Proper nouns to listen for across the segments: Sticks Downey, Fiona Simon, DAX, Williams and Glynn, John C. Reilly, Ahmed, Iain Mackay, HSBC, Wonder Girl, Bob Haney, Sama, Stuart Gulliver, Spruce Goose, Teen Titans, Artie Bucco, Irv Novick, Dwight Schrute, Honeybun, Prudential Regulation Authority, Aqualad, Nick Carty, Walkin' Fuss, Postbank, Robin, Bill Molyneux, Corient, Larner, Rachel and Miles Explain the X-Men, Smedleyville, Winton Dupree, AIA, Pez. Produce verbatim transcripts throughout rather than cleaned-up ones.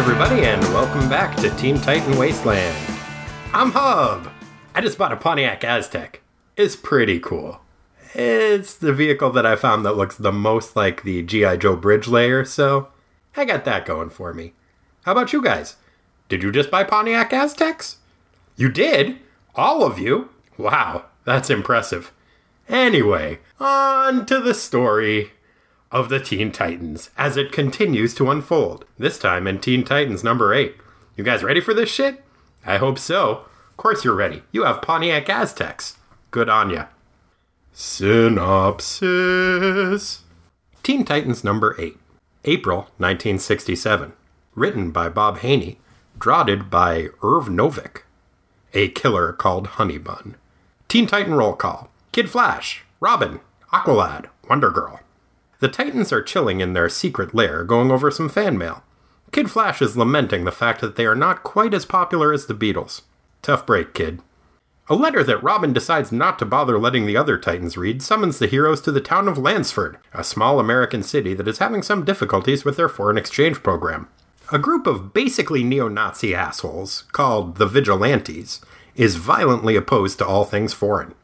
everybody, and welcome back to Teen Titan Wasteland. I'm Hub. I just bought a Pontiac Aztec. It's pretty cool. It's the vehicle that I found that looks the most like the G I Joe bridge layer, so I got that going for me. How about you guys? Did you just buy Pontiac Aztecs? You did? All of you? Wow, that's impressive. Anyway, on to the story of the Teen Titans as it continues to unfold, this time in Teen Titans number eight. You guys ready for this shit? I hope so. Of course you're ready. You have Pontiac Aztecs. Good on ya. Synopsis. Teen Titans number eight, April nineteen sixty-seven. Written by Bob Haney, draughted by Irv Novick. A killer called Honeybun. Teen Titan roll call. Kid Flash, Robin, Aqualad, Wonder Girl. The Titans are chilling in their secret lair, going over some fan mail. Kid Flash is lamenting the fact that they are not quite as popular as the Beatles. Tough break, kid. A letter that Robin decides not to bother letting the other Titans read summons the heroes to the town of Lansford, a small American city that is having some difficulties with their foreign exchange program. A group of basically neo-Nazi assholes, called the Vigilantes, is violently opposed to all things foreign.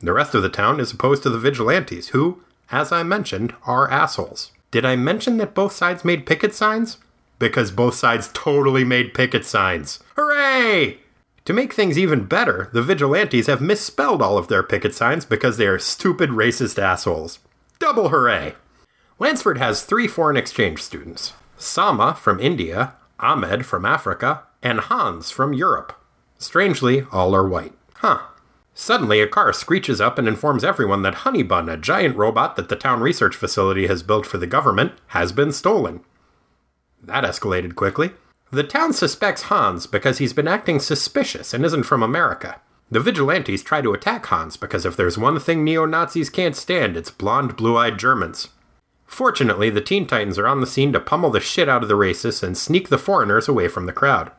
The rest of the town is opposed to the Vigilantes, who, as I mentioned, are assholes. Did I mention that both sides made picket signs? Because both sides totally made picket signs. Hooray! To make things even better, the Vigilantes have misspelled all of their picket signs because they are stupid racist assholes. Double hooray! Lansford has three foreign exchange students. Sama from India, Ahmed from Africa, and Hans from Europe. Strangely, all are white. Huh. Suddenly, a car screeches up and informs everyone that Honeybun, a giant robot that the town research facility has built for the government, has been stolen. That escalated quickly. The town suspects Hans because he's been acting suspicious and isn't from America. The Vigilantes try to attack Hans because if there's one thing neo-Nazis can't stand, it's blonde, blue-eyed Germans. Fortunately, the Teen Titans are on the scene to pummel the shit out of the racists and sneak the foreigners away from the crowd.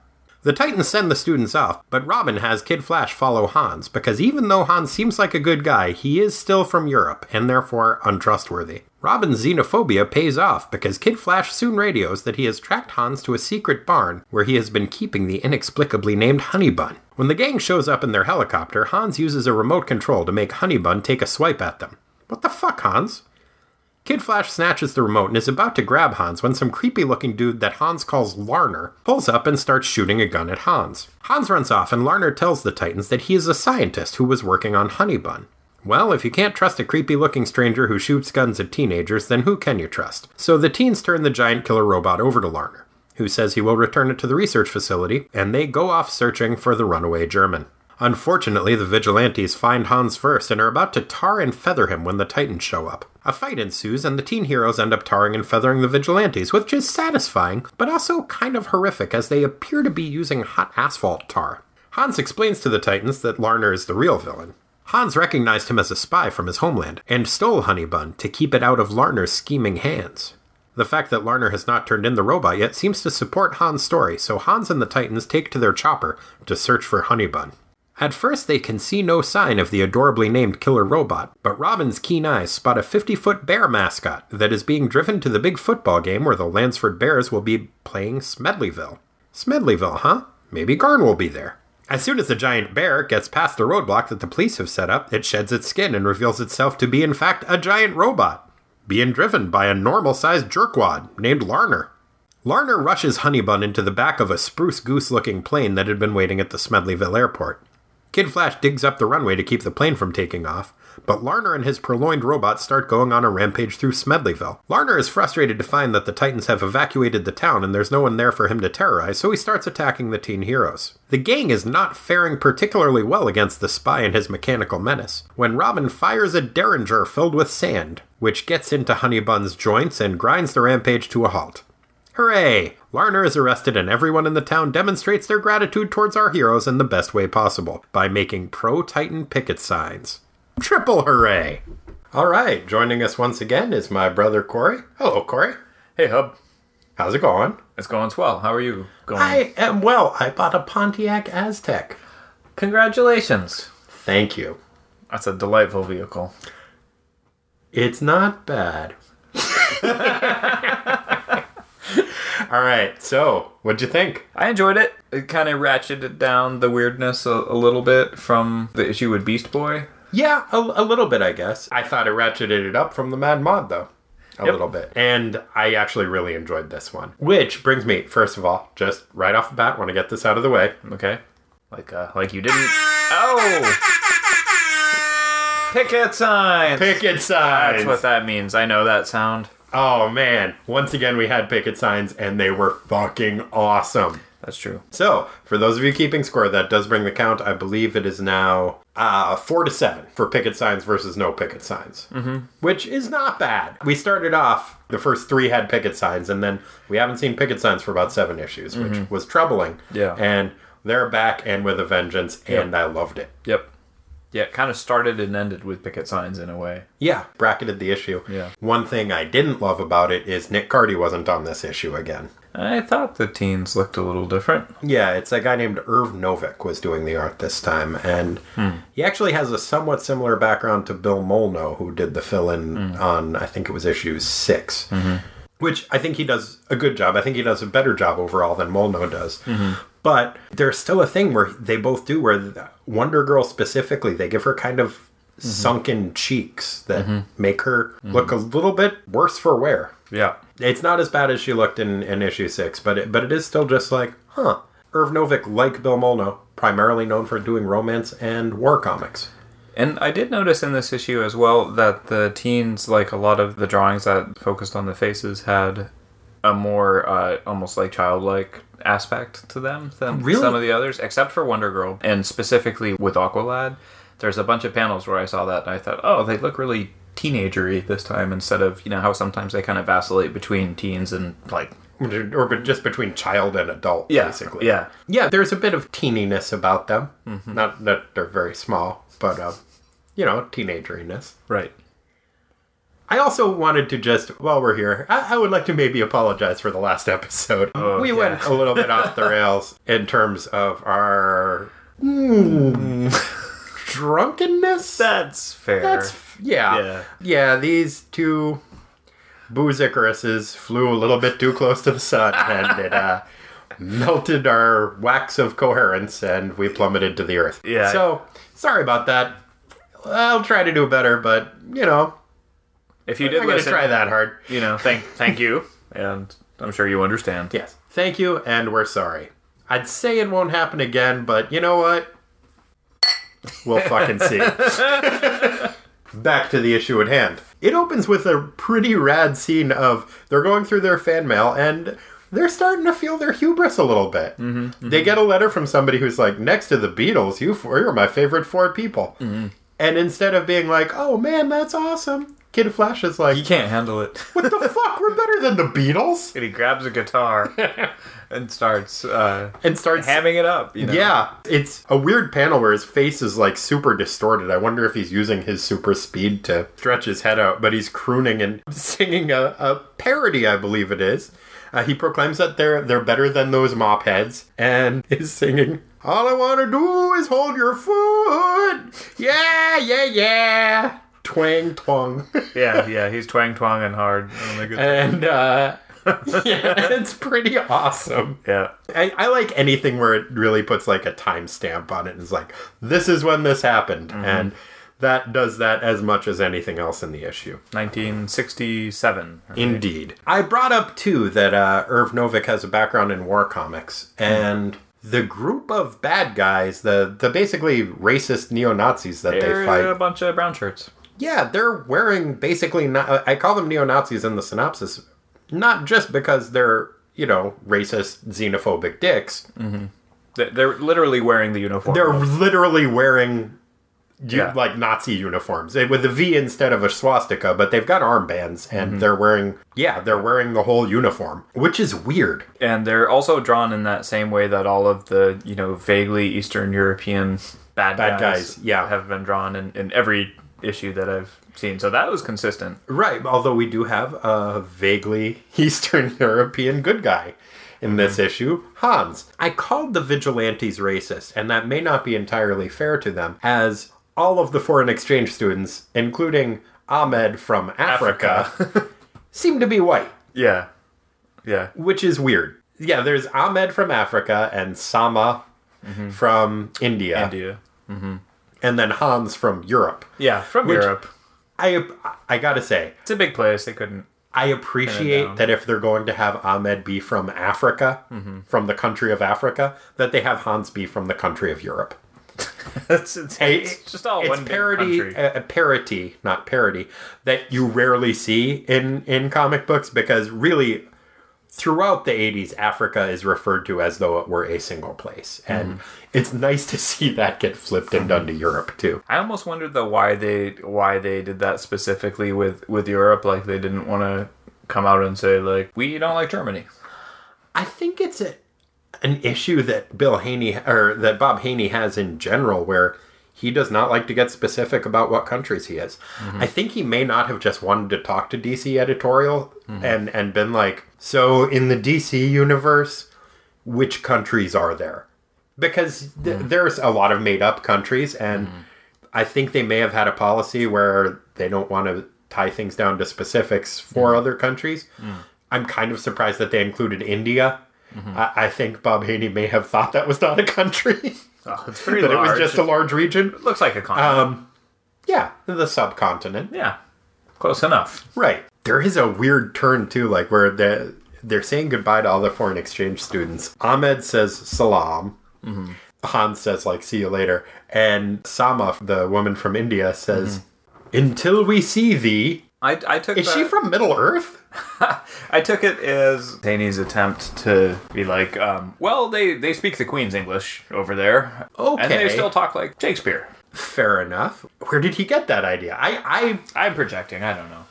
The Titans send the students off, but Robin has Kid Flash follow Hans, because even though Hans seems like a good guy, he is still from Europe, and therefore untrustworthy. Robin's xenophobia pays off, because Kid Flash soon radios that he has tracked Hans to a secret barn, where he has been keeping the inexplicably named Honeybun. When the gang shows up in their helicopter, Hans uses a remote control to make Honeybun take a swipe at them. What the fuck, Hans? Kid Flash snatches the remote and is about to grab Hans when some creepy-looking dude that Hans calls Larner pulls up and starts shooting a gun at Hans. Hans runs off, and Larner tells the Titans that he is a scientist who was working on Honeybun. Well, if you can't trust a creepy-looking stranger who shoots guns at teenagers, then who can you trust? So the teens turn the giant killer robot over to Larner, who says he will return it to the research facility, and they go off searching for the runaway German. Unfortunately, the Vigilantes find Hans first and are about to tar and feather him when the Titans show up. A fight ensues, and the teen heroes end up tarring and feathering the Vigilantes, which is satisfying, but also kind of horrific as they appear to be using hot asphalt tar. Hans explains to the Titans that Larner is the real villain. Hans recognized him as a spy from his homeland, and stole Honeybun to keep it out of Larner's scheming hands. The fact that Larner has not turned in the robot yet seems to support Hans' story, so Hans and the Titans take to their chopper to search for Honeybun. At first, they can see no sign of the adorably named killer robot, but Robin's keen eyes spot a fifty-foot bear mascot that is being driven to the big football game where the Lansford Bears will be playing Smedleyville. Smedleyville, huh? Maybe Garn will be there. As soon as the giant bear gets past the roadblock that the police have set up, it sheds its skin and reveals itself to be, in fact, a giant robot, being driven by a normal-sized jerkwad named Larner. Larner rushes Honeybun into the back of a Spruce Goose-looking plane that had been waiting at the Smedleyville airport. Kid Flash digs up the runway to keep the plane from taking off, but Larner and his purloined robots start going on a rampage through Smedleyville. Larner is frustrated to find that the Titans have evacuated the town and there's no one there for him to terrorize, so he starts attacking the teen heroes. The gang is not faring particularly well against the spy and his mechanical menace, when Robin fires a derringer filled with sand, which gets into Honeybun's joints and grinds the rampage to a halt. Hooray! Larner is arrested and everyone in the town demonstrates their gratitude towards our heroes in the best way possible, by making pro-Titan picket signs. Triple hooray! Alright, joining us once again is my brother Corey. Hello, Corey. Hey, Hub. How's it going? It's going swell. How are you going? I am well. I bought a Pontiac Aztec. Congratulations. Thank you. That's a delightful vehicle. It's not bad. All right, so what'd you think? I enjoyed it. It kind of ratcheted down the weirdness a, a little bit from the issue with Beast Boy. Yeah, a, a little bit, I guess. I thought it ratcheted it up from the Mad Mod, though. A yep. little bit. And I actually really enjoyed this one. Which brings me, first of all, just right off the bat, want to get this out of the way. Okay. Like uh, like you didn't... Oh! Picket signs! Picket signs! That's what that means. I know that sound. Oh, man. Once again, we had picket signs, and they were fucking awesome. That's true. So, for those of you keeping score, that does bring the count. I believe it is now uh, four to seven for picket signs versus no picket signs, mm-hmm. which is not bad. We started off, the first three had picket signs, and then we haven't seen picket signs for about seven issues, which mm-hmm. was troubling. Yeah. And they're back and with a vengeance, yep. and I loved it. Yep. Yeah, it kind of started and ended with picket signs in a way. Yeah, bracketed the issue. Yeah. One thing I didn't love about it is Nick Carty wasn't on this issue again. I thought the teens looked a little different. Yeah, it's a guy named Irv Novick was doing the art this time, and hmm. he actually has a somewhat similar background to Bill Molyneux, who did the fill-in mm. on, I think it was issue six. Mm-hmm. Which I think he does a good job. I think he does a better job overall than Molyneux does. Mm-hmm. But there's still a thing where they both do, where Wonder Girl specifically, they give her kind of mm-hmm. sunken cheeks that mm-hmm. make her mm-hmm. look a little bit worse for wear. Yeah. It's not as bad as she looked in, in issue six, but it, but it is still just like, huh. Irv Novick, like Bill Molyneux, primarily known for doing romance and war comics. And I did notice in this issue as well that the teens, like a lot of the drawings that focused on the faces, had a more uh, almost like childlike aspect to them than really? some of the others, except for Wonder Girl. And specifically with Aqualad, there's a bunch of panels where I saw that and I thought, oh, they look really teenagery this time, instead of, you know, how sometimes they kind of vacillate between teens and like... Or just between child and adult, yeah, basically. Yeah, yeah. There's a bit of teeniness about them. Mm-hmm. Not that they're very small, but... Uh, you know, teenageriness. Right. I also wanted to just, while we're here, I, I would like to maybe apologize for the last episode. Oh, we yeah. went a little bit off the rails in terms of our mm, drunkenness. That's fair. That's yeah. yeah. Yeah, these two boozicorises flew a little bit too close to the sun and it uh, melted our wax of coherence and we plummeted to the earth. Yeah. So, sorry about that. I'll try to do better, but, you know, if you did I'm going to try that hard. You know, thank thank you, and I'm sure you understand. Yes. Thank you, and we're sorry. I'd say it won't happen again, but you know what? We'll fucking see. Back to the issue at hand. It opens with a pretty rad scene of they're going through their fan mail, and... they're starting to feel their hubris a little bit. Mm-hmm, mm-hmm. They get a letter from somebody who's like, next to the Beatles, you four, you're my favorite four people. Mm-hmm. And instead of being like, oh man, that's awesome, Kid Flash is like... you can't handle it. What the fuck? We're better than the Beatles? And he grabs a guitar and starts uh, and starts hamming it up. You know? Yeah. It's a weird panel where his face is like super distorted. I wonder if he's using his super speed to stretch his head out, but he's crooning and singing a, a parody, I believe it is. Uh, he proclaims that they're they're better than those mop heads and is singing, all I want to do is hold your foot. Yeah, yeah, yeah. Twang, twang. yeah, yeah. He's twang, twanging hard. Oh, and uh, yeah, it's pretty awesome. Yeah. I, I like anything where it really puts like a timestamp on it and is like, this is when this happened. Mm-hmm. And that does that as much as anything else in the issue. nineteen sixty-seven. Right? Indeed. I brought up, too, that uh, Irv Novick has a background in war comics. And mm-hmm. the group of bad guys, the, the basically racist neo-Nazis that they're they fight... they're a bunch of brown shirts. Yeah, they're wearing basically... Not, I call them neo-Nazis in the synopsis, not just because they're, you know, racist, xenophobic dicks. Mm-hmm. They're literally wearing the uniform. They're of. literally wearing... Yeah. Like Nazi uniforms with a V instead of a swastika, but they've got armbands and mm-hmm. they're wearing, yeah, they're wearing the whole uniform, which is weird. And they're also drawn in that same way that all of the, you know, vaguely Eastern European bad, bad guys, guys yeah. have been drawn in, in every issue that I've seen. So that was consistent. Right. Although we do have a vaguely Eastern European good guy in this mm-hmm. issue, Hans. I called the vigilantes racist, and that may not be entirely fair to them, as... all of the foreign exchange students, including Ahmed from Africa, Africa. seem to be white. Yeah. Yeah. Which is weird. Yeah, there's Ahmed from Africa and Sama mm-hmm. from India. India. Mm-hmm. And then Hans from Europe. Yeah, from which Europe. I I gotta say. It's a big place. They couldn't. I appreciate that if they're going to have Ahmed be from Africa, mm-hmm. from the country of Africa, that they have Hans be from the country of Europe. It's, it's, it's just all it's one parody, big country. A, a parody, not parody, that you rarely see in, in comic books because really throughout the eighties, Africa is referred to as though it were a single place. And mm. it's nice to see that get flipped and done to Europe, too. I almost wondered, though, why they why they did that specifically with, with Europe. Like, they didn't want to come out and say, like, we don't like Germany. I think it's a, an issue that Bill Haney, or that Bob Haney has in general, where he does not like to get specific about what countries he is. Mm-hmm. I think he may not have just wanted to talk to D C editorial mm-hmm. and, and been like, so in the D C universe, which countries are there? Because th- mm-hmm. there's a lot of made up countries. And mm-hmm. I think they may have had a policy where they don't want to tie things down to specifics for mm-hmm. other countries. Mm-hmm. I'm kind of surprised that they included India. Mm-hmm. I-, I think Bob Haney may have thought that was not a country. Oh, it's pretty large. But it was just a large region. It looks like a continent. Um, yeah, the subcontinent. Yeah, close enough. Right. There is a weird turn, too, like where they're, they're saying goodbye to all the foreign exchange students. Ahmed says salam. Mm-hmm. Hans says, like, see you later. And Sama, the woman from India, says, mm-hmm. until we see thee. I, I took. Is that... she from Middle Earth? I took it as Haney's attempt to be like, um, well, they, they speak the Queen's English over there. Okay. And they still talk like Shakespeare. Fair enough. Where did he get that idea? I, I, I'm projecting. I don't know.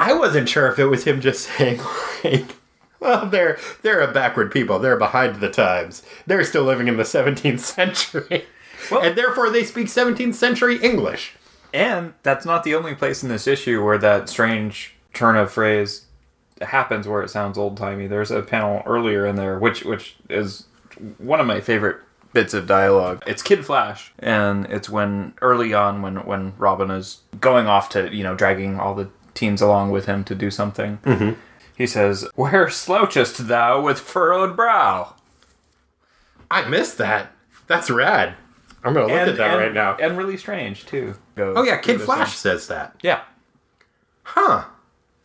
I wasn't sure if it was him just saying, like, well, they're, they're a backward people. They're behind the times. They're still living in the seventeenth century. Well, and therefore they speak seventeenth century English. And that's not the only place in this issue where that strange turn of phrase happens where it sounds old-timey. There's a panel earlier in there, which which is one of my favorite bits of dialogue. It's Kid Flash, and it's when early on when, when Robin is going off to, you know, dragging all the teens along with him to do something. Mm-hmm. He says, "Where slouchest thou with furrowed brow?" I missed that. That's rad. I'm going to look and, at that and, right now. And really strange, too. Go oh, yeah, Kid Flash thing. Says that. Yeah. Huh.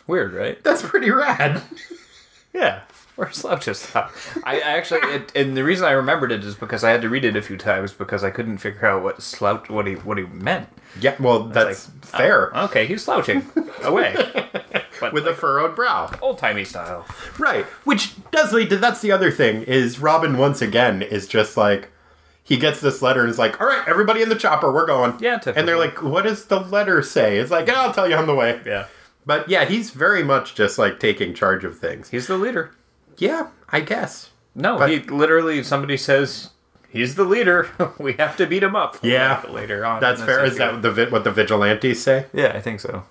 Weird, right? That's pretty rad. Yeah. Or slouches that. I actually, it, and the reason I remembered it is because I had to read it a few times because I couldn't figure out what slouch, what he, what he meant. Yeah, well, that's like, fair. Oh, okay, he's slouching away. But with like, a furrowed brow. Old-timey style. Right. Which does lead to, that's the other thing, is Robin, once again, is just like, he gets this letter and is like, all right, everybody in the chopper, we're going. Yeah, typically. And they're like, what does the letter say? It's like, oh, I'll tell you on the way. Yeah. But yeah, he's very much just like taking charge of things. He's the leader. Yeah, I guess. No, but he literally, somebody says, he's the leader. We have to beat him up. Yeah. Later on. That's fair. Is that the vi- what the vigilantes say? Yeah, I think so.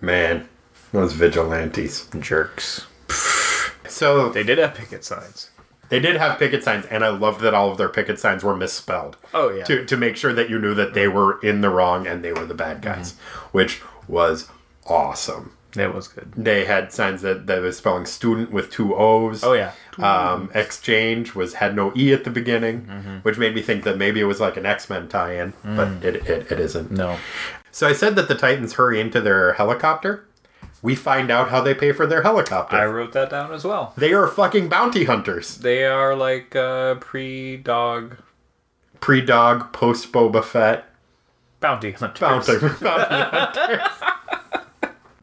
Man, those vigilantes. Jerks. So they did have picket signs. They did have picket signs, and I loved that all of their picket signs were misspelled. Oh, yeah. To to make sure that you knew that they were in the wrong and they were the bad guys, mm-hmm. which was awesome. It was good. They had signs that, that was spelling student with two O's. Oh, yeah. Um, exchange was had no E at the beginning, mm-hmm. which made me think that maybe it was like an X-Men tie-in, mm. but it, it, it isn't. No. So I said that the Titans hurry into their helicopter. We find out how they pay for their helicopter. I wrote that down as well. They are fucking bounty hunters. They are like uh, pre-dog... Pre-dog, post-Boba Fett. Bounty hunters. Bounty, bounty hunters.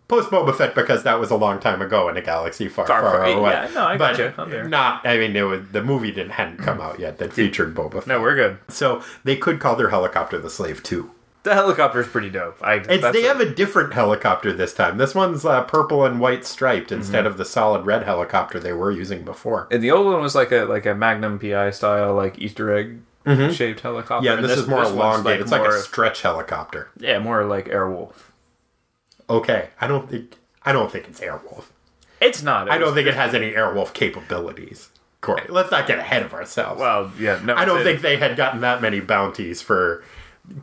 Post-Boba Fett because that was a long time ago in a galaxy far, far, far away. Yeah, no, I got you. I'm there. Not, I mean, it was, the movie didn't hadn't come out yet that featured Boba Fett. No, we're good. So they could call their helicopter the Slave two. The helicopter's pretty dope. I, it's, that's they have it. A different helicopter this time. This one's uh, purple and white striped mm-hmm. instead of the solid red helicopter they were using before. And the old one was like a like a Magnum P I style, like Easter egg mm-hmm. shaped helicopter. Yeah, and this, this is more elongated. Like it's more, like a stretch helicopter. Yeah, more like Airwolf. Okay, I don't think I don't think it's Airwolf. It's not. It I don't think it has any Airwolf capabilities. Corey, let's not get ahead of ourselves. Well, yeah, no. I don't think they had gotten that many bounties for.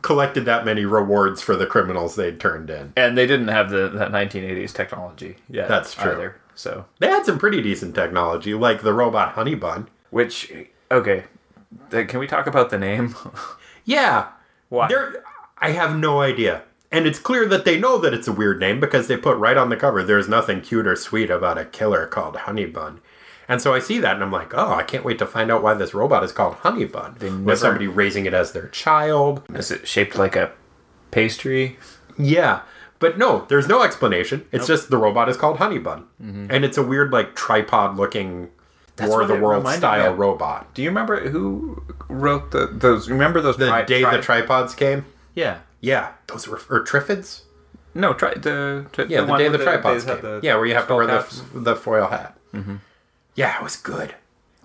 Collected that many rewards for the criminals they'd turned in. And they didn't have the that nineteen eighties technology yet. That's true. Either. So they had some pretty decent technology, like the robot Honeybun. Which, okay, can we talk about the name? Yeah. Why? They're, I have no idea. And it's clear that they know that it's a weird name because they put right on the cover, there's nothing cute or sweet about a killer called Honeybun. And so I see that and I'm like, oh, I can't wait to find out why this robot is called Honeybun. Never... With somebody raising it as their child. Is it shaped like a pastry? Yeah. But no, there's no explanation. It's nope. just the robot is called Honeybun. Mm-hmm. And it's a weird, like, tripod-looking That's War of the World-style robot. Do you remember who wrote the, those? Remember those? The tri- day tri- the tripods came? Yeah. Yeah. Those were... Or Triffids? No, tri- the... Tri- yeah, the, the day the, the tripods came. The yeah, where you have to wear the, the foil hat. Mm-hmm. Yeah, it was good.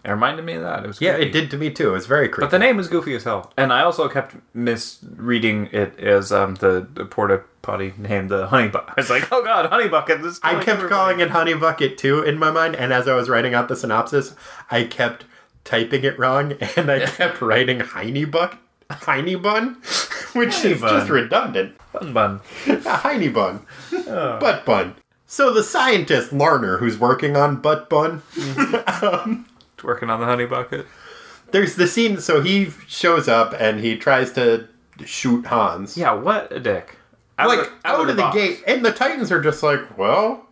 It reminded me of that. It was yeah, creepy. It did to me too. It was very creepy. But the name is goofy as hell. And I also kept misreading it as um, the, the porta potty named the Honey Bucket. I was like, oh god, Honey Bucket. This I kept everybody. calling it Honey Bucket too in my mind. And as I was writing out the synopsis, I kept typing it wrong. And I kept writing Honeybun, Honeybun, which Heine is bun. just redundant. Bun bun. Honeybun. Oh. Butt bun. So the scientist, Larner, who's working on Butt Bun. Mm-hmm. um, working on the Honey Bucket. There's the scene, so he shows up and he tries to shoot Hans. Yeah, what a dick. Out like, of the, out, out of the, the gate. And the Titans are just like, well,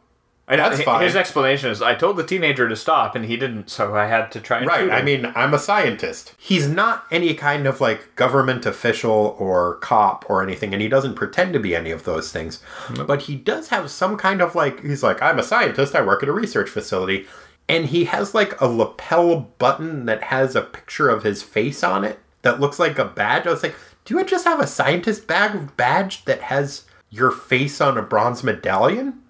and that's fine. His explanation is, I told the teenager to stop and he didn't, so I had to try and right, shoot him. I mean, I'm a scientist. He's not any kind of, like, government official or cop or anything, and he doesn't pretend to be any of those things. Nope. But he does have some kind of, like, he's like, I'm a scientist, I work at a research facility. And he has, like, a lapel button that has a picture of his face on it that looks like a badge. I was like, do you just have a scientist bag badge that has your face on a bronze medallion?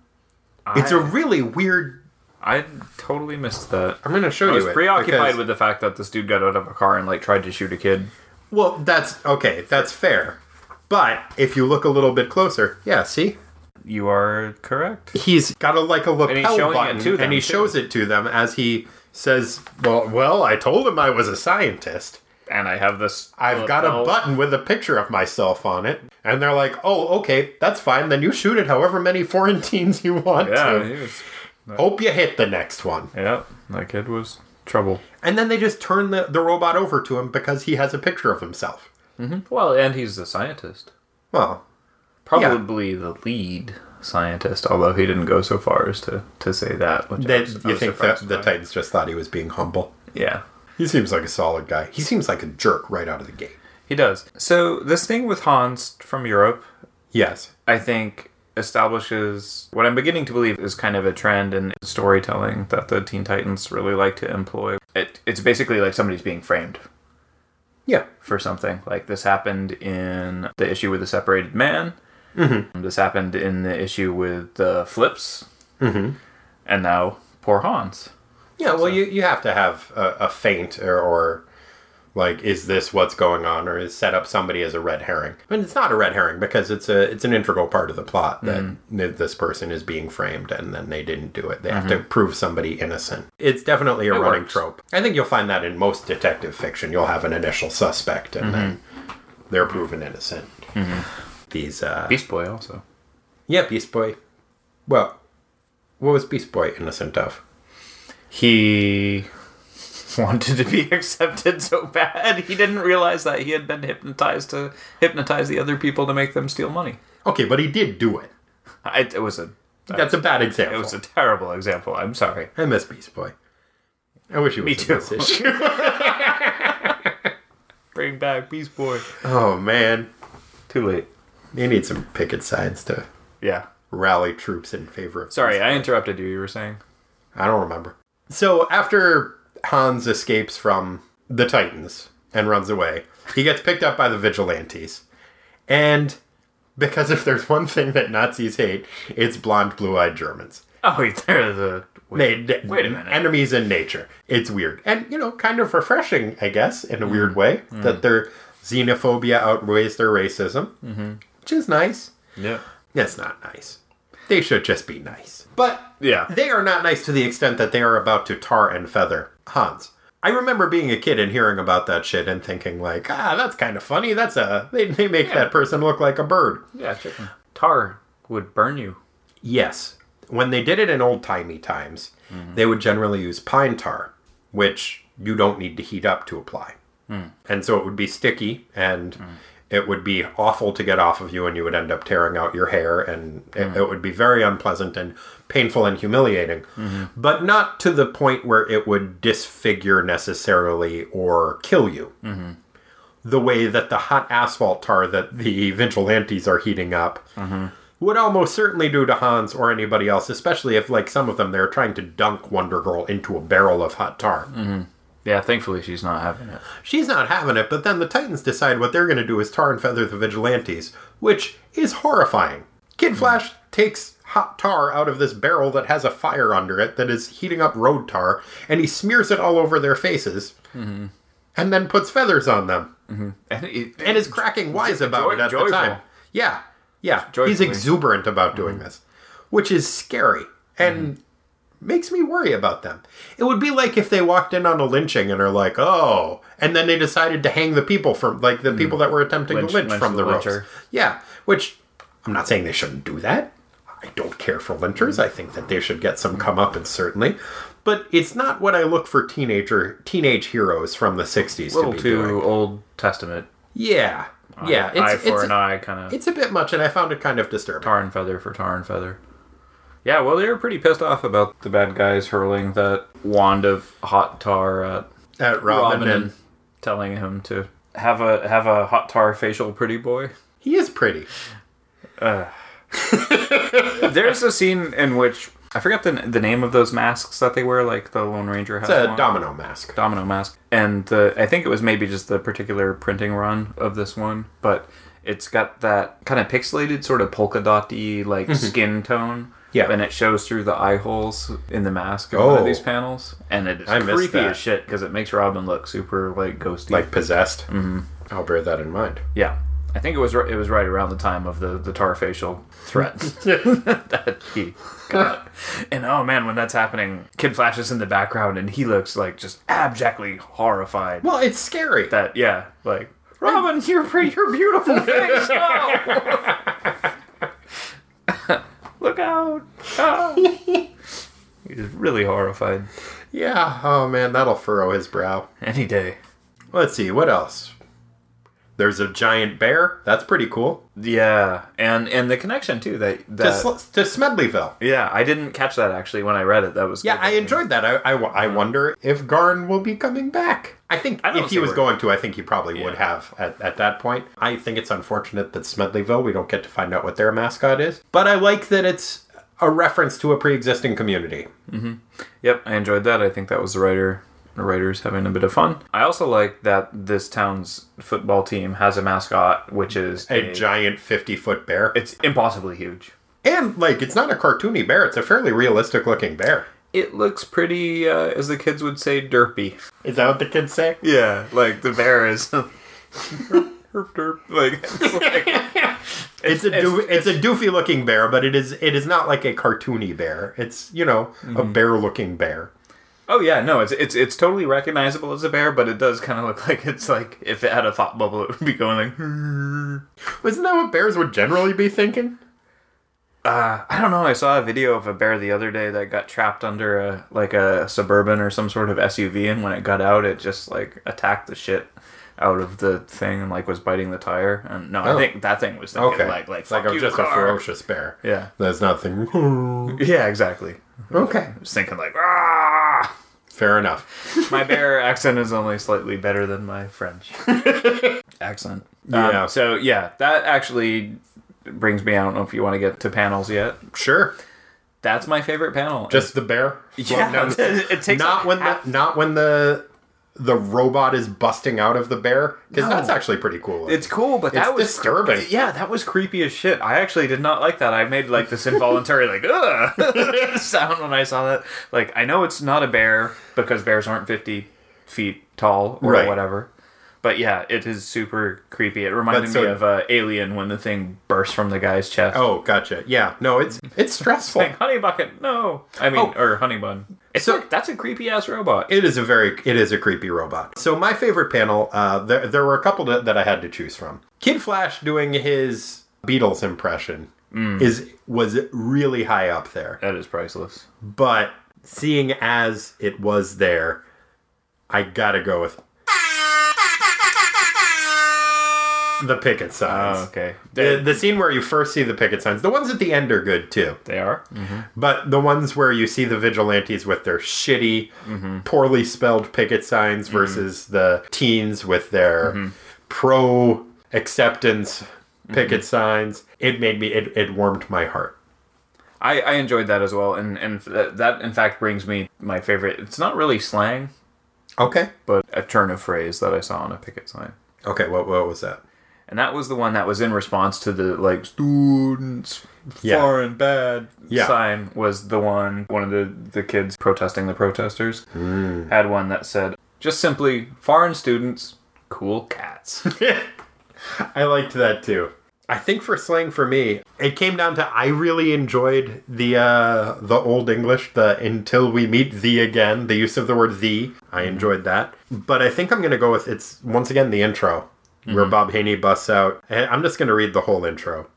I, it's a really weird... I totally missed that. I'm going to show you it. I was you preoccupied because... with the fact that this dude got out of a car and, like, tried to shoot a kid. Well, that's... Okay, that's fair. But if you look a little bit closer... Yeah, see? You are correct. He's got a like a lapel button, it to them, and he too. shows it to them as he says, "Well, well, I told him I was a scientist, and I have this. I've lapel. got a button with a picture of myself on it." And they're like, "Oh, okay, that's fine. Then you shoot it however many foreign teens you want yeah, to. He was, that, Hope you hit the next one." Yeah, that kid was trouble. And then they just turn the the robot over to him because he has a picture of himself. Mm-hmm. Well, and he's a scientist. Well. Probably yeah. the lead scientist, although he didn't go so far as to, to say that. Which that was, you think that the Titans just thought he was being humble? Yeah. He seems like a solid guy. He seems like a jerk right out of the gate. He does. So this thing with Hans from Europe, yes, I think establishes what I'm beginning to believe is kind of a trend in storytelling that the Teen Titans really like to employ. It, it's basically like somebody's being framed. Yeah. For something. Like this happened in the issue with the separated man. Mm-hmm. This happened in the issue with the flips, mm-hmm. and now poor Hans. Yeah, well, so. you, you have to have a, a feint or, or, like, is this what's going on, or is set up somebody as a red herring? I mean, it's not a red herring because it's a it's an integral part of the plot that mm-hmm. this person is being framed and then they didn't do it. They mm-hmm. have to prove somebody innocent. It's definitely a it running works. trope. I think you'll find that in most detective fiction. You'll have an initial suspect and mm-hmm. then they're proven innocent. Mm-hmm. These uh, Beast Boy also. Yeah, Beast Boy. Well, what was Beast Boy innocent of? He wanted to be accepted so bad. He didn't realize that he had been hypnotized to hypnotize the other people to make them steal money. Okay, but he did do it. I, it was a... That's I, a bad example. It was a terrible example. I'm sorry. I miss Beast Boy. I wish he was Me too. in this issue. Bring back Beast Boy. Oh, man. Too late. They need some picket signs to yeah. rally troops in favor of... Sorry, I interrupted you. You were saying? I don't remember. So after Hans escapes from the Titans and runs away, he gets picked up by the vigilantes. And because if there's one thing that Nazis hate, it's blonde, blue-eyed Germans. Oh, they're the... Wait, they, wait a minute. Enemies in nature. It's weird. And, you know, kind of refreshing, I guess, in a mm. weird way, mm. that their xenophobia outweighs their racism. Mm-hmm. Which is nice. Yeah. That's not nice. They should just be nice. But yeah, they are not nice to the extent that they are about to tar and feather Hans. I remember being a kid and hearing about that shit and thinking like, ah, that's kind of funny. That's a... They, they make yeah. that person look like a bird. Yeah, chicken. Tar would burn you. Yes. when they did it in old-timey times, mm-hmm. they would generally use pine tar, which you don't need to heat up to apply. Mm. And so it would be sticky, and mm. it would be awful to get off of you, and you would end up tearing out your hair, and mm. it, it would be very unpleasant and painful and humiliating, mm-hmm. but not to the point where it would disfigure necessarily or kill you. Mm-hmm. The way that the hot asphalt tar that the vigilantes are heating up mm-hmm. would almost certainly do to Hans or anybody else, especially if, like some of them, they're trying to dunk Wonder Girl into a barrel of hot tar. Mm-hmm. Yeah, thankfully she's not having it. She's not having it, but then the Titans decide what they're going to do is tar and feather the vigilantes, which is horrifying. Kid mm-hmm. Flash takes hot tar out of this barrel that has a fire under it that is heating up road tar, and he smears it all over their faces, mm-hmm. and then puts feathers on them. Mm-hmm. And, it, and is cracking wise about joy, it at joyful. The time. Yeah, yeah. Joyfully. He's exuberant about doing mm-hmm. this, which is scary and mm-hmm. makes me worry about them. It would be like if they walked in on a lynching and are like, oh, and then they decided to hang the people from, like, the mm-hmm. people that were attempting lynch, to lynch, lynch from the ropes. Lyncher. Yeah, which I'm not saying they shouldn't do that. I don't care for lynchers. Mm-hmm. I think that they should get some comeuppance, certainly. But it's not what I look for teenager teenage heroes from the sixties to be doing. A little too Old Testament. Yeah. Uh, yeah. It's, eye for it's an a, eye kind of. It's a bit much, and I found it kind of disturbing. Tar and feather for tar and feather. Yeah, well, they were pretty pissed off about the bad guys hurling that wand of hot tar at, at Robin, Robin and, and telling him to have a have a hot tar facial pretty boy. He is pretty. Uh. There's a scene in which... I forgot the the name of those masks that they wear, like the Lone Ranger has. It's a one. domino mask. Domino mask. And the, I think it was maybe just the particular printing run of this one, but it's got that kind of pixelated sort of polka dot-y, like, mm-hmm. skin tone. Yeah. And it shows through the eye holes in the mask in oh. one of these panels. And it is I creepy as shit because it makes Robin look super, like, ghosty. Like possessed. Mm-hmm. I'll bear that in mind. Yeah. I think it was it was right around the time of the, the tar facial threat that he got. And oh man, when that's happening, Kid Flash is in the background and he looks like just abjectly horrified. Well, it's scary. That yeah, like Robin, your your beautiful face. Oh. Look out! Oh. He's really horrified. Yeah. Oh man, that'll furrow his brow any day. Let's see what else. There's a giant bear. That's pretty cool. Yeah. And and the connection, too. That, that to, Sl- to Smedleyville. Yeah. I didn't catch that, actually, when I read it. That was Yeah, good. I enjoyed that. I, I, I mm-hmm. wonder if Garn will be coming back. I think I if he was going to, I think he probably yeah. would have at, at that point. I think it's unfortunate that Smedleyville, we don't get to find out what their mascot is. But I like that it's a reference to a pre-existing community. Mm-hmm. Yep. I enjoyed that. I think that was the writer... The writers having a bit of fun. I also like that this town's football team has a mascot, which is a, a giant fifty-foot bear. It's impossibly huge. And, like, it's not a cartoony bear. It's a fairly realistic-looking bear. It looks pretty, uh, as the kids would say, derpy. Is that what the kids say? Yeah, like, the bear is... derp, derp, derp. Like, it's, like, it's, it's, a doof- it's, it's a doofy-looking bear, but it is it is not like a cartoony bear. It's, you know, mm-hmm. a bear-looking bear. Oh yeah, no, it's it's it's totally recognizable as a bear, but it does kind of look like it's like if it had a thought bubble, it would be going like. Hurr. Isn't that what bears would generally be thinking? Uh, I don't know. I saw a video of a bear the other day that got trapped under a like a Suburban or some sort of S U V, and when it got out, it just like attacked the shit out of the thing and like was biting the tire. And no, oh. I think that thing was thinking okay. like like fuck like you, just car. A ferocious bear. Yeah, that's not thinking. Yeah, exactly. Okay, I was thinking like ah. Fair enough. My bear accent is only slightly better than my French accent. Yeah. Um, so, yeah, that actually brings me, I don't know if you want to get to panels yet. Sure. That's my favorite panel. Just the bear? Yeah. Well, no, it takes not, like when half- the, not when the... The robot is busting out of the bear. Because no. that's actually pretty cool. It's cool, but that it's was... disturbing. Cre- yeah, that was creepy as shit. I actually did not like that. I made, like, this involuntary, like, ugh sound when I saw that. Like, I know it's not a bear, because bears aren't fifty feet tall or right. whatever. But, yeah, it is super creepy. It reminded so, me of uh, Alien when the thing bursts from the guy's chest. Oh, gotcha. Yeah. No, it's it's stressful. Like, Honey Bucket, no. I mean, oh. or Honeybun. It's so, like, that's a creepy-ass robot. It is a very, it is a creepy robot. So my favorite panel, uh, there, there were a couple that, that I had to choose from. Kid Flash doing his Beatles impression. mm. is was really high up there. That is priceless. But seeing as it was there, I gotta go with the picket signs. Oh, okay. The, the scene where you first see the picket signs. The ones at the end are good, too. They are. Mm-hmm. But the ones where you see the vigilantes with their shitty, mm-hmm. poorly spelled picket signs versus mm-hmm. the teens with their mm-hmm. pro-acceptance picket mm-hmm. signs. It made me... It, it warmed my heart. I, I enjoyed that as well. And, and that, in fact, brings me my favorite... It's not really slang. Okay. But a turn of phrase that I saw on a picket sign. Okay, what what was that? And that was the one that was in response to the, like, students, yeah. foreign bad yeah. sign was the one, one of the, the kids protesting the protesters mm. had one that said, just simply, foreign students, cool cats. I liked that, too. I think for slang for me, it came down to I really enjoyed the uh, the Old English, the until we meet thee again, the use of the word thee. I enjoyed that. But I think I'm going to go with, it's, once again, the intro. Mm-hmm. Where Bob Haney busts out. I'm just going to read the whole intro.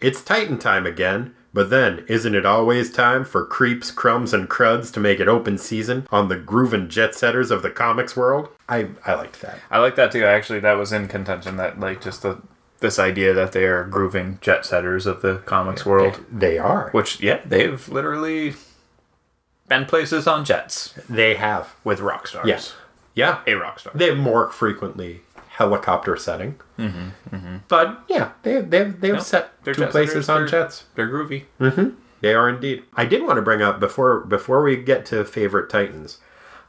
It's Titan time again, but then, isn't it always time for creeps, crumbs, and cruds to make it open season on the groovin' jet-setters of the comics world? I, I liked that. I liked that, too. Actually, that was in contention, that, like, just the this idea that they are grooving jet-setters of the comics world. They, they are. Which, yeah, they've literally been places on jets. They have. With rock stars. Yes. Yeah. yeah. A rock star. They more frequently... helicopter setting. Mm-hmm, mm-hmm. But, yeah, they, they've, they've no, set two places on jets. They're groovy. Mm-hmm. They are indeed. I did want to bring up, before before we get to favorite Titans,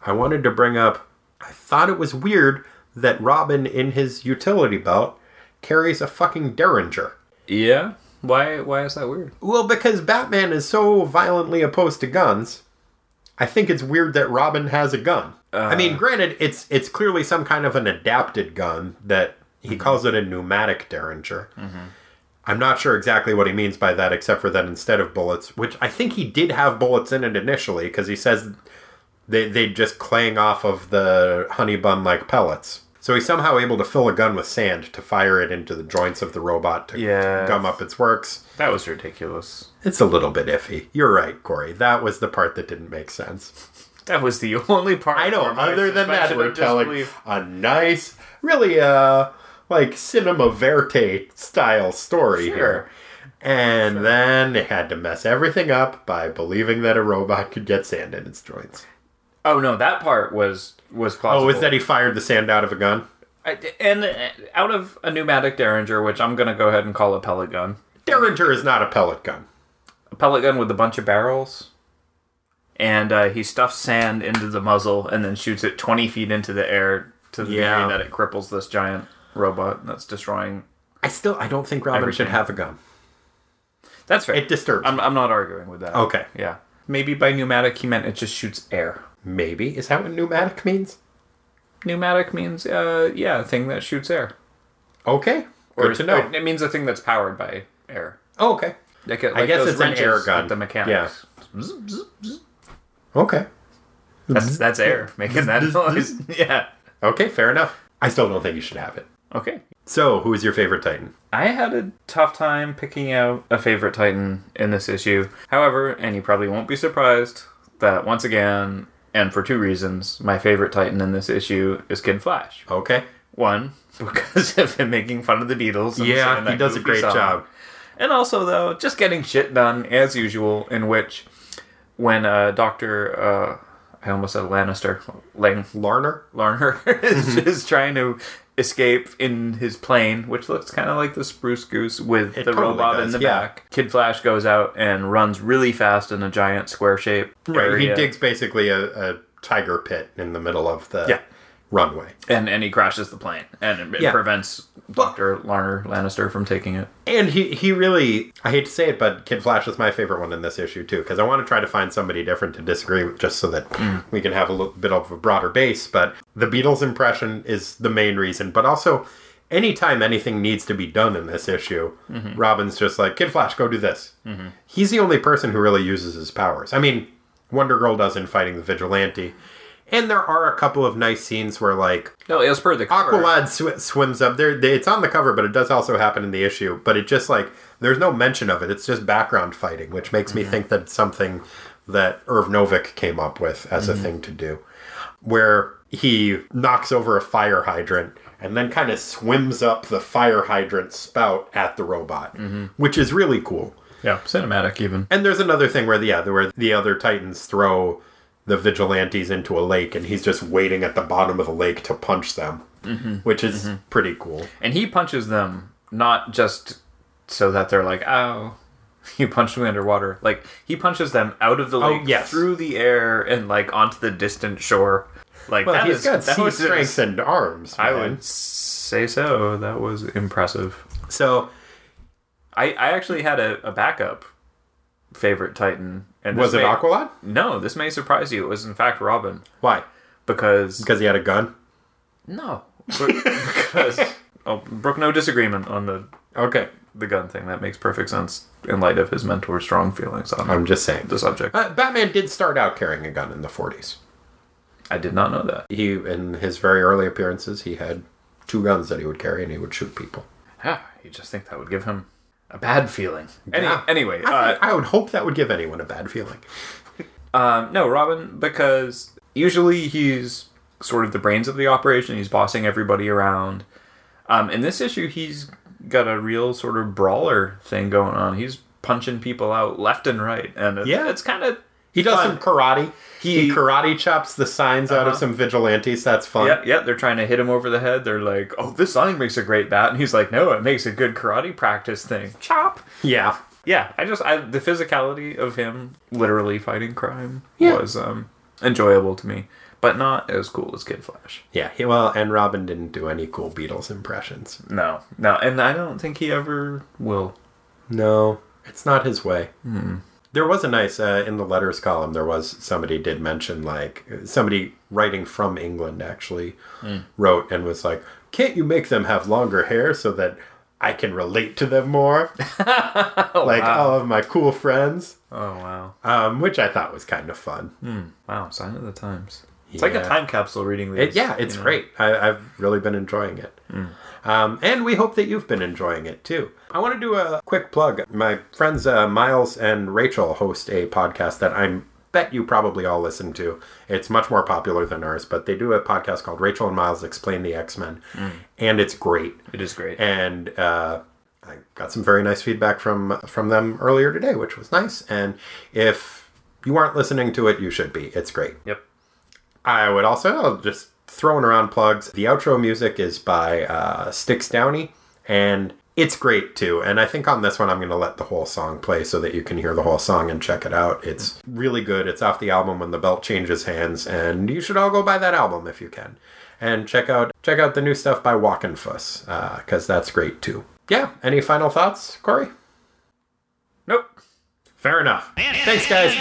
I wanted to bring up, I thought it was weird that Robin, in his utility belt, carries a fucking Derringer. Yeah? Why, why is that weird? Well, because Batman is so violently opposed to guns, I think it's weird that Robin has a gun. Uh, I mean, granted, it's it's clearly some kind of an adapted gun that he mm-hmm. calls it a pneumatic Derringer. Mm-hmm. I'm not sure exactly what he means by that, except for that instead of bullets, which I think he did have bullets in it initially, because he says they they just clang off of the Honeybun like pellets. So he's somehow able to fill a gun with sand to fire it into the joints of the robot to, yeah, to gum up its works. That was ridiculous. It's a little bit iffy. You're right, Corey. That was the part that didn't make sense. That was the only part. I know. Other than that, we're telling a nice, really, uh, like cinema verite style story here. And then they had to mess everything up by believing that a robot could get sand in its joints. Oh no, that part was was plausible. Oh, is that he fired the sand out of a gun? I, and out of a pneumatic Derringer, which I'm going to go ahead and call a pellet gun. Derringer is not a pellet gun. A pellet gun with a bunch of barrels. And uh, he stuffs sand into the muzzle and then shoots it twenty feet into the air to the yeah. degree that it cripples this giant robot that's destroying. I still, I don't think Robin everything. should have a gun. That's fair. It disturbs. I'm, I'm not arguing with that. Okay. Yeah. Maybe by pneumatic he meant it just shoots air. Maybe. Is that what pneumatic means? Pneumatic means, uh, yeah, a thing that shoots air. Okay. Or Good to know. It means a thing that's powered by air. Oh, okay. Like, like I guess it's an air gun. The mechanics. Yeah. Zzz, zzz, zzz. Okay. That's that's air making that noise. Yeah. Okay, fair enough. I still don't think you should have it. Okay. So, who is your favorite Titan? I had a tough time picking out a favorite Titan in this issue. However, and you probably won't be surprised, that once again, and for two reasons, my favorite Titan in this issue is Kid Flash. Okay. One, because of him making fun of the Beatles. And yeah, he does a great song. job. And also, though, just getting shit done, as usual, in which... When uh, Doctor, uh, I almost said Lannister, Lang- Larner, Larner is, is trying to escape in his plane, which looks kind of like the Spruce Goose with it the totally robot does. in the yeah. back. Kid Flash goes out and runs really fast in a giant square shape. Right, area. He digs basically a, a tiger pit in the middle of the yeah. runway, and and he crashes the plane, and it yeah. prevents Doctor Larner Lannister from taking it. And he, he really, I hate to say it, but Kid Flash is my favorite one in this issue, too, because I want to try to find somebody different to disagree with, just so that mm. we can have a little bit of a broader base. But the Beatles impression is the main reason. But also, anytime anything needs to be done in this issue, mm-hmm. Robin's just like, Kid Flash, go do this. Mm-hmm. He's the only person who really uses his powers. I mean, Wonder Girl does in fighting the vigilante. And there are a couple of nice scenes where, like... No, it was per the cover. Aqualad sw- swims up there. They, it's on the cover, but it does also happen in the issue. But it just, like, there's no mention of it. It's just background fighting, which makes mm-hmm. me think that it's something that Irv Novick came up with as mm-hmm. a thing to do. Where he knocks over a fire hydrant and then kind of swims up the fire hydrant spout at the robot. Mm-hmm. Which is really cool. Yeah, cinematic even. And there's another thing where the, yeah, where the other Titans throw... the vigilantes into a lake, and he's just waiting at the bottom of the lake to punch them, mm-hmm. which is mm-hmm. pretty cool. And he punches them not just so that they're like, "Oh, you punched me underwater." Like, he punches them out of the lake, oh, yes. through the air, and like onto the distant shore. Like, well, that he's is, got that sea was strength and arms. Man. I would say so. That was impressive. So, I I actually had a, a backup favorite Titan. And was it may, Aqualad? No, this may surprise you. It was, in fact, Robin. Why? Because... Because he had a gun? No. because... Oh, broke no disagreement on the... Okay. The gun thing. That makes perfect sense in light of his mentor's strong feelings on I'm just saying. The subject. Uh, Batman did start out carrying a gun in the forties. I did not know that. He, in his very early appearances, he had two guns that he would carry, and he would shoot people. Yeah, you just think that would give him... a bad feeling. Any, yeah. Anyway. I, uh, I would hope that would give anyone a bad feeling. um, no, Robin, because usually he's sort of the brains of the operation. He's bossing everybody around. Um, in this issue, he's got a real sort of brawler thing going on. He's punching people out left and right. And it's, yeah, it's kind of He does fun. some karate. He, he karate chops the signs uh-huh. out of some vigilantes. That's fun. Yeah, yeah, they're trying to hit him over the head. They're like, "Oh, this sign makes a great bat." And he's like, "No, it makes a good karate practice thing." Chop. Yeah. Yeah, I just, I, the physicality of him literally fighting crime yeah. was um, enjoyable to me. But not as cool as Kid Flash. Yeah, he, well, and Robin didn't do any cool Beatles impressions. No, no, and I don't think he ever will. No, it's not his way. Mm-mm. There was a nice, uh, in the letters column, there was, somebody did mention, like, somebody writing from England, actually, mm. wrote and was like, "Can't you make them have longer hair so that I can relate to them more?" oh, like, wow. all of my cool friends. Oh, wow. Um, which I thought was kind of fun. Mm. Wow, sign of the times. It's yeah. like a time capsule reading these. It, yeah, it's you know? great. I, I've really been enjoying it. Mm. Um, and we hope that you've been enjoying it, too. I want to do a quick plug. My friends uh, Miles and Rachel host a podcast that I bet you probably all listen to. It's much more popular than ours, but they do a podcast called Rachel and Miles Explain the X-Men. Mm. And it's great. It is great. And uh, I got some very nice feedback from from them earlier today, which was nice. And if you aren't listening to it, you should be. It's great. Yep. I would also, I'll just throwing around plugs. The outro music is by uh, Sticks Downey, and it's great too. And I think on this one, I'm going to let the whole song play so that you can hear the whole song and check it out. It's really good. It's off the album When the Belt Changes Hands, and you should all go buy that album if you can. And check out check out the new stuff by Walkin' Fuss, because uh, that's great too. Yeah, any final thoughts, Corey? Nope. Fair enough. Thanks, guys.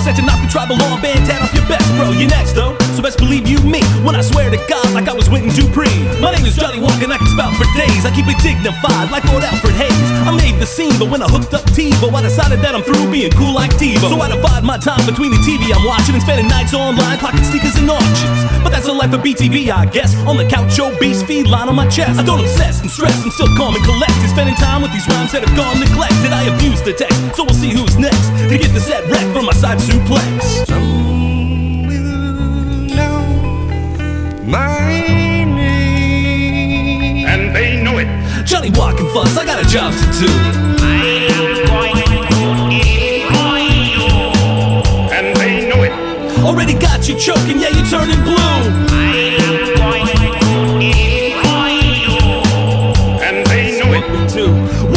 Setting off the tribal law band, tat off your best, bro. You're next, though, so best believe you me when I swear to God, like I was Winton Dupree. My name is Johnny Walker, I can spout for days. I keep it dignified, like old Alfred Hayes. I made the scene, but when I hooked up TiVo, I decided that I'm through being cool like TiVo. So I divide my time between the T V I'm watching and spending nights online, clocking sneakers and auctions. But that's the life of B T V, I guess. On the couch, obese, feline on my chest. I don't obsess and stress, I'm still calm and collected. Spending time with these rhymes that have gone neglected. I abuse the text, so we'll see who's next to get the set wrecked from my side suplex. Some will know my name, and they know it. Johnny Walkin' Fuss, I got a job to do. I am going to eat you, and they know it. Already got you choking, yeah, you're turning blue. I am going to eat you, and they know it.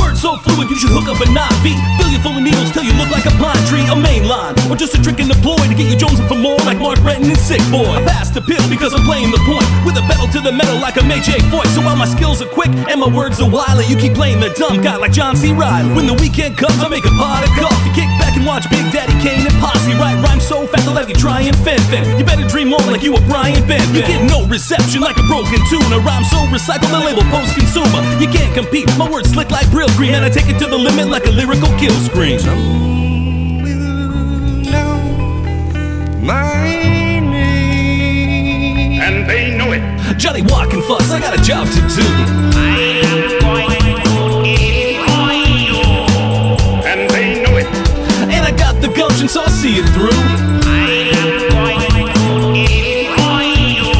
Words so fluid. feeling you should hook up a Navi. Fill you full of needles till you look like a pine tree, a mainline, or just a trick and a ploy to get you jonesing for more like Mark Renton and Sick Boy. I pass the pill because I'm playing the point with a pedal to the metal like a Mayday voice. So while my skills are quick and my words are wily, you keep playing the dumb guy like John C. Reilly. When the weekend comes, I make a pot of coffee, kick back and watch Big Daddy Kane and Posse write rhymes so fast I'll have you try and fan fan. You better dream on like you were Brian Benben. You get no reception like a broken tune. A rhyme so recycled the label post-consumer. You can't compete. My words slick like Brill Green, and I take it to the limit like a lyrical kill screen. And they know it. Johnny Walkin' Fuss, I got a job to do. I am going to destroy you. And they know it. And I got the gumption, so I'll see it through. I am going to destroy you.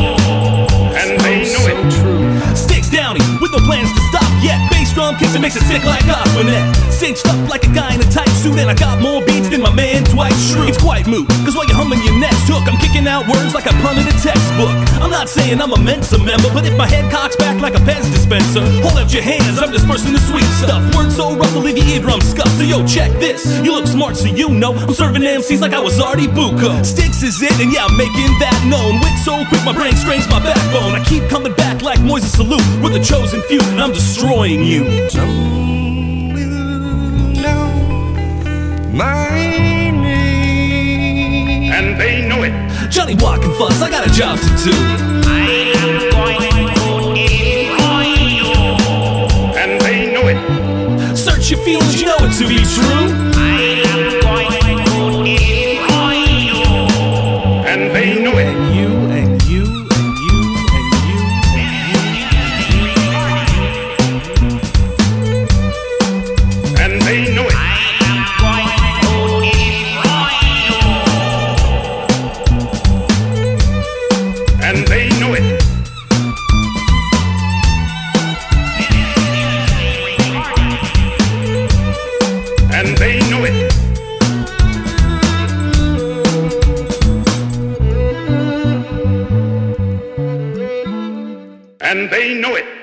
And they know it. So true. Sticks Downey, with no plans to stop yet. Bass drum kicks and makes it sick like Aqualad. Cinched up like a guy in a tight suit, and I got more beats than my man Dwight Schrute. It's quite moot, cause while you're humming your next hook, I'm kicking out words like I punted a textbook. I'm not saying I'm a Mensa member, but if my head cocks back like a Pez dispenser, hold out your hands, I'm dispersing the sweet stuff. Words so rough, I'll leave your eardrum scuffed. So yo, check this, you look smart so you know I'm serving M Cs like I was Artie Bucco. Sticks is it, and yeah, I'm making that known. Wit so quick, my brain strains my backbone. I keep coming back like Moises Salute. We're the chosen few, and I'm destroying you. My name. And they know it. Johnny Walkin' Fuss, I got a job to do. I am going to destroy you. And they know it. Search your feelings, you know it to be true. I am going to destroy you. And they know it. And you, and you, and you, and you, and you. And they know it. And they know it.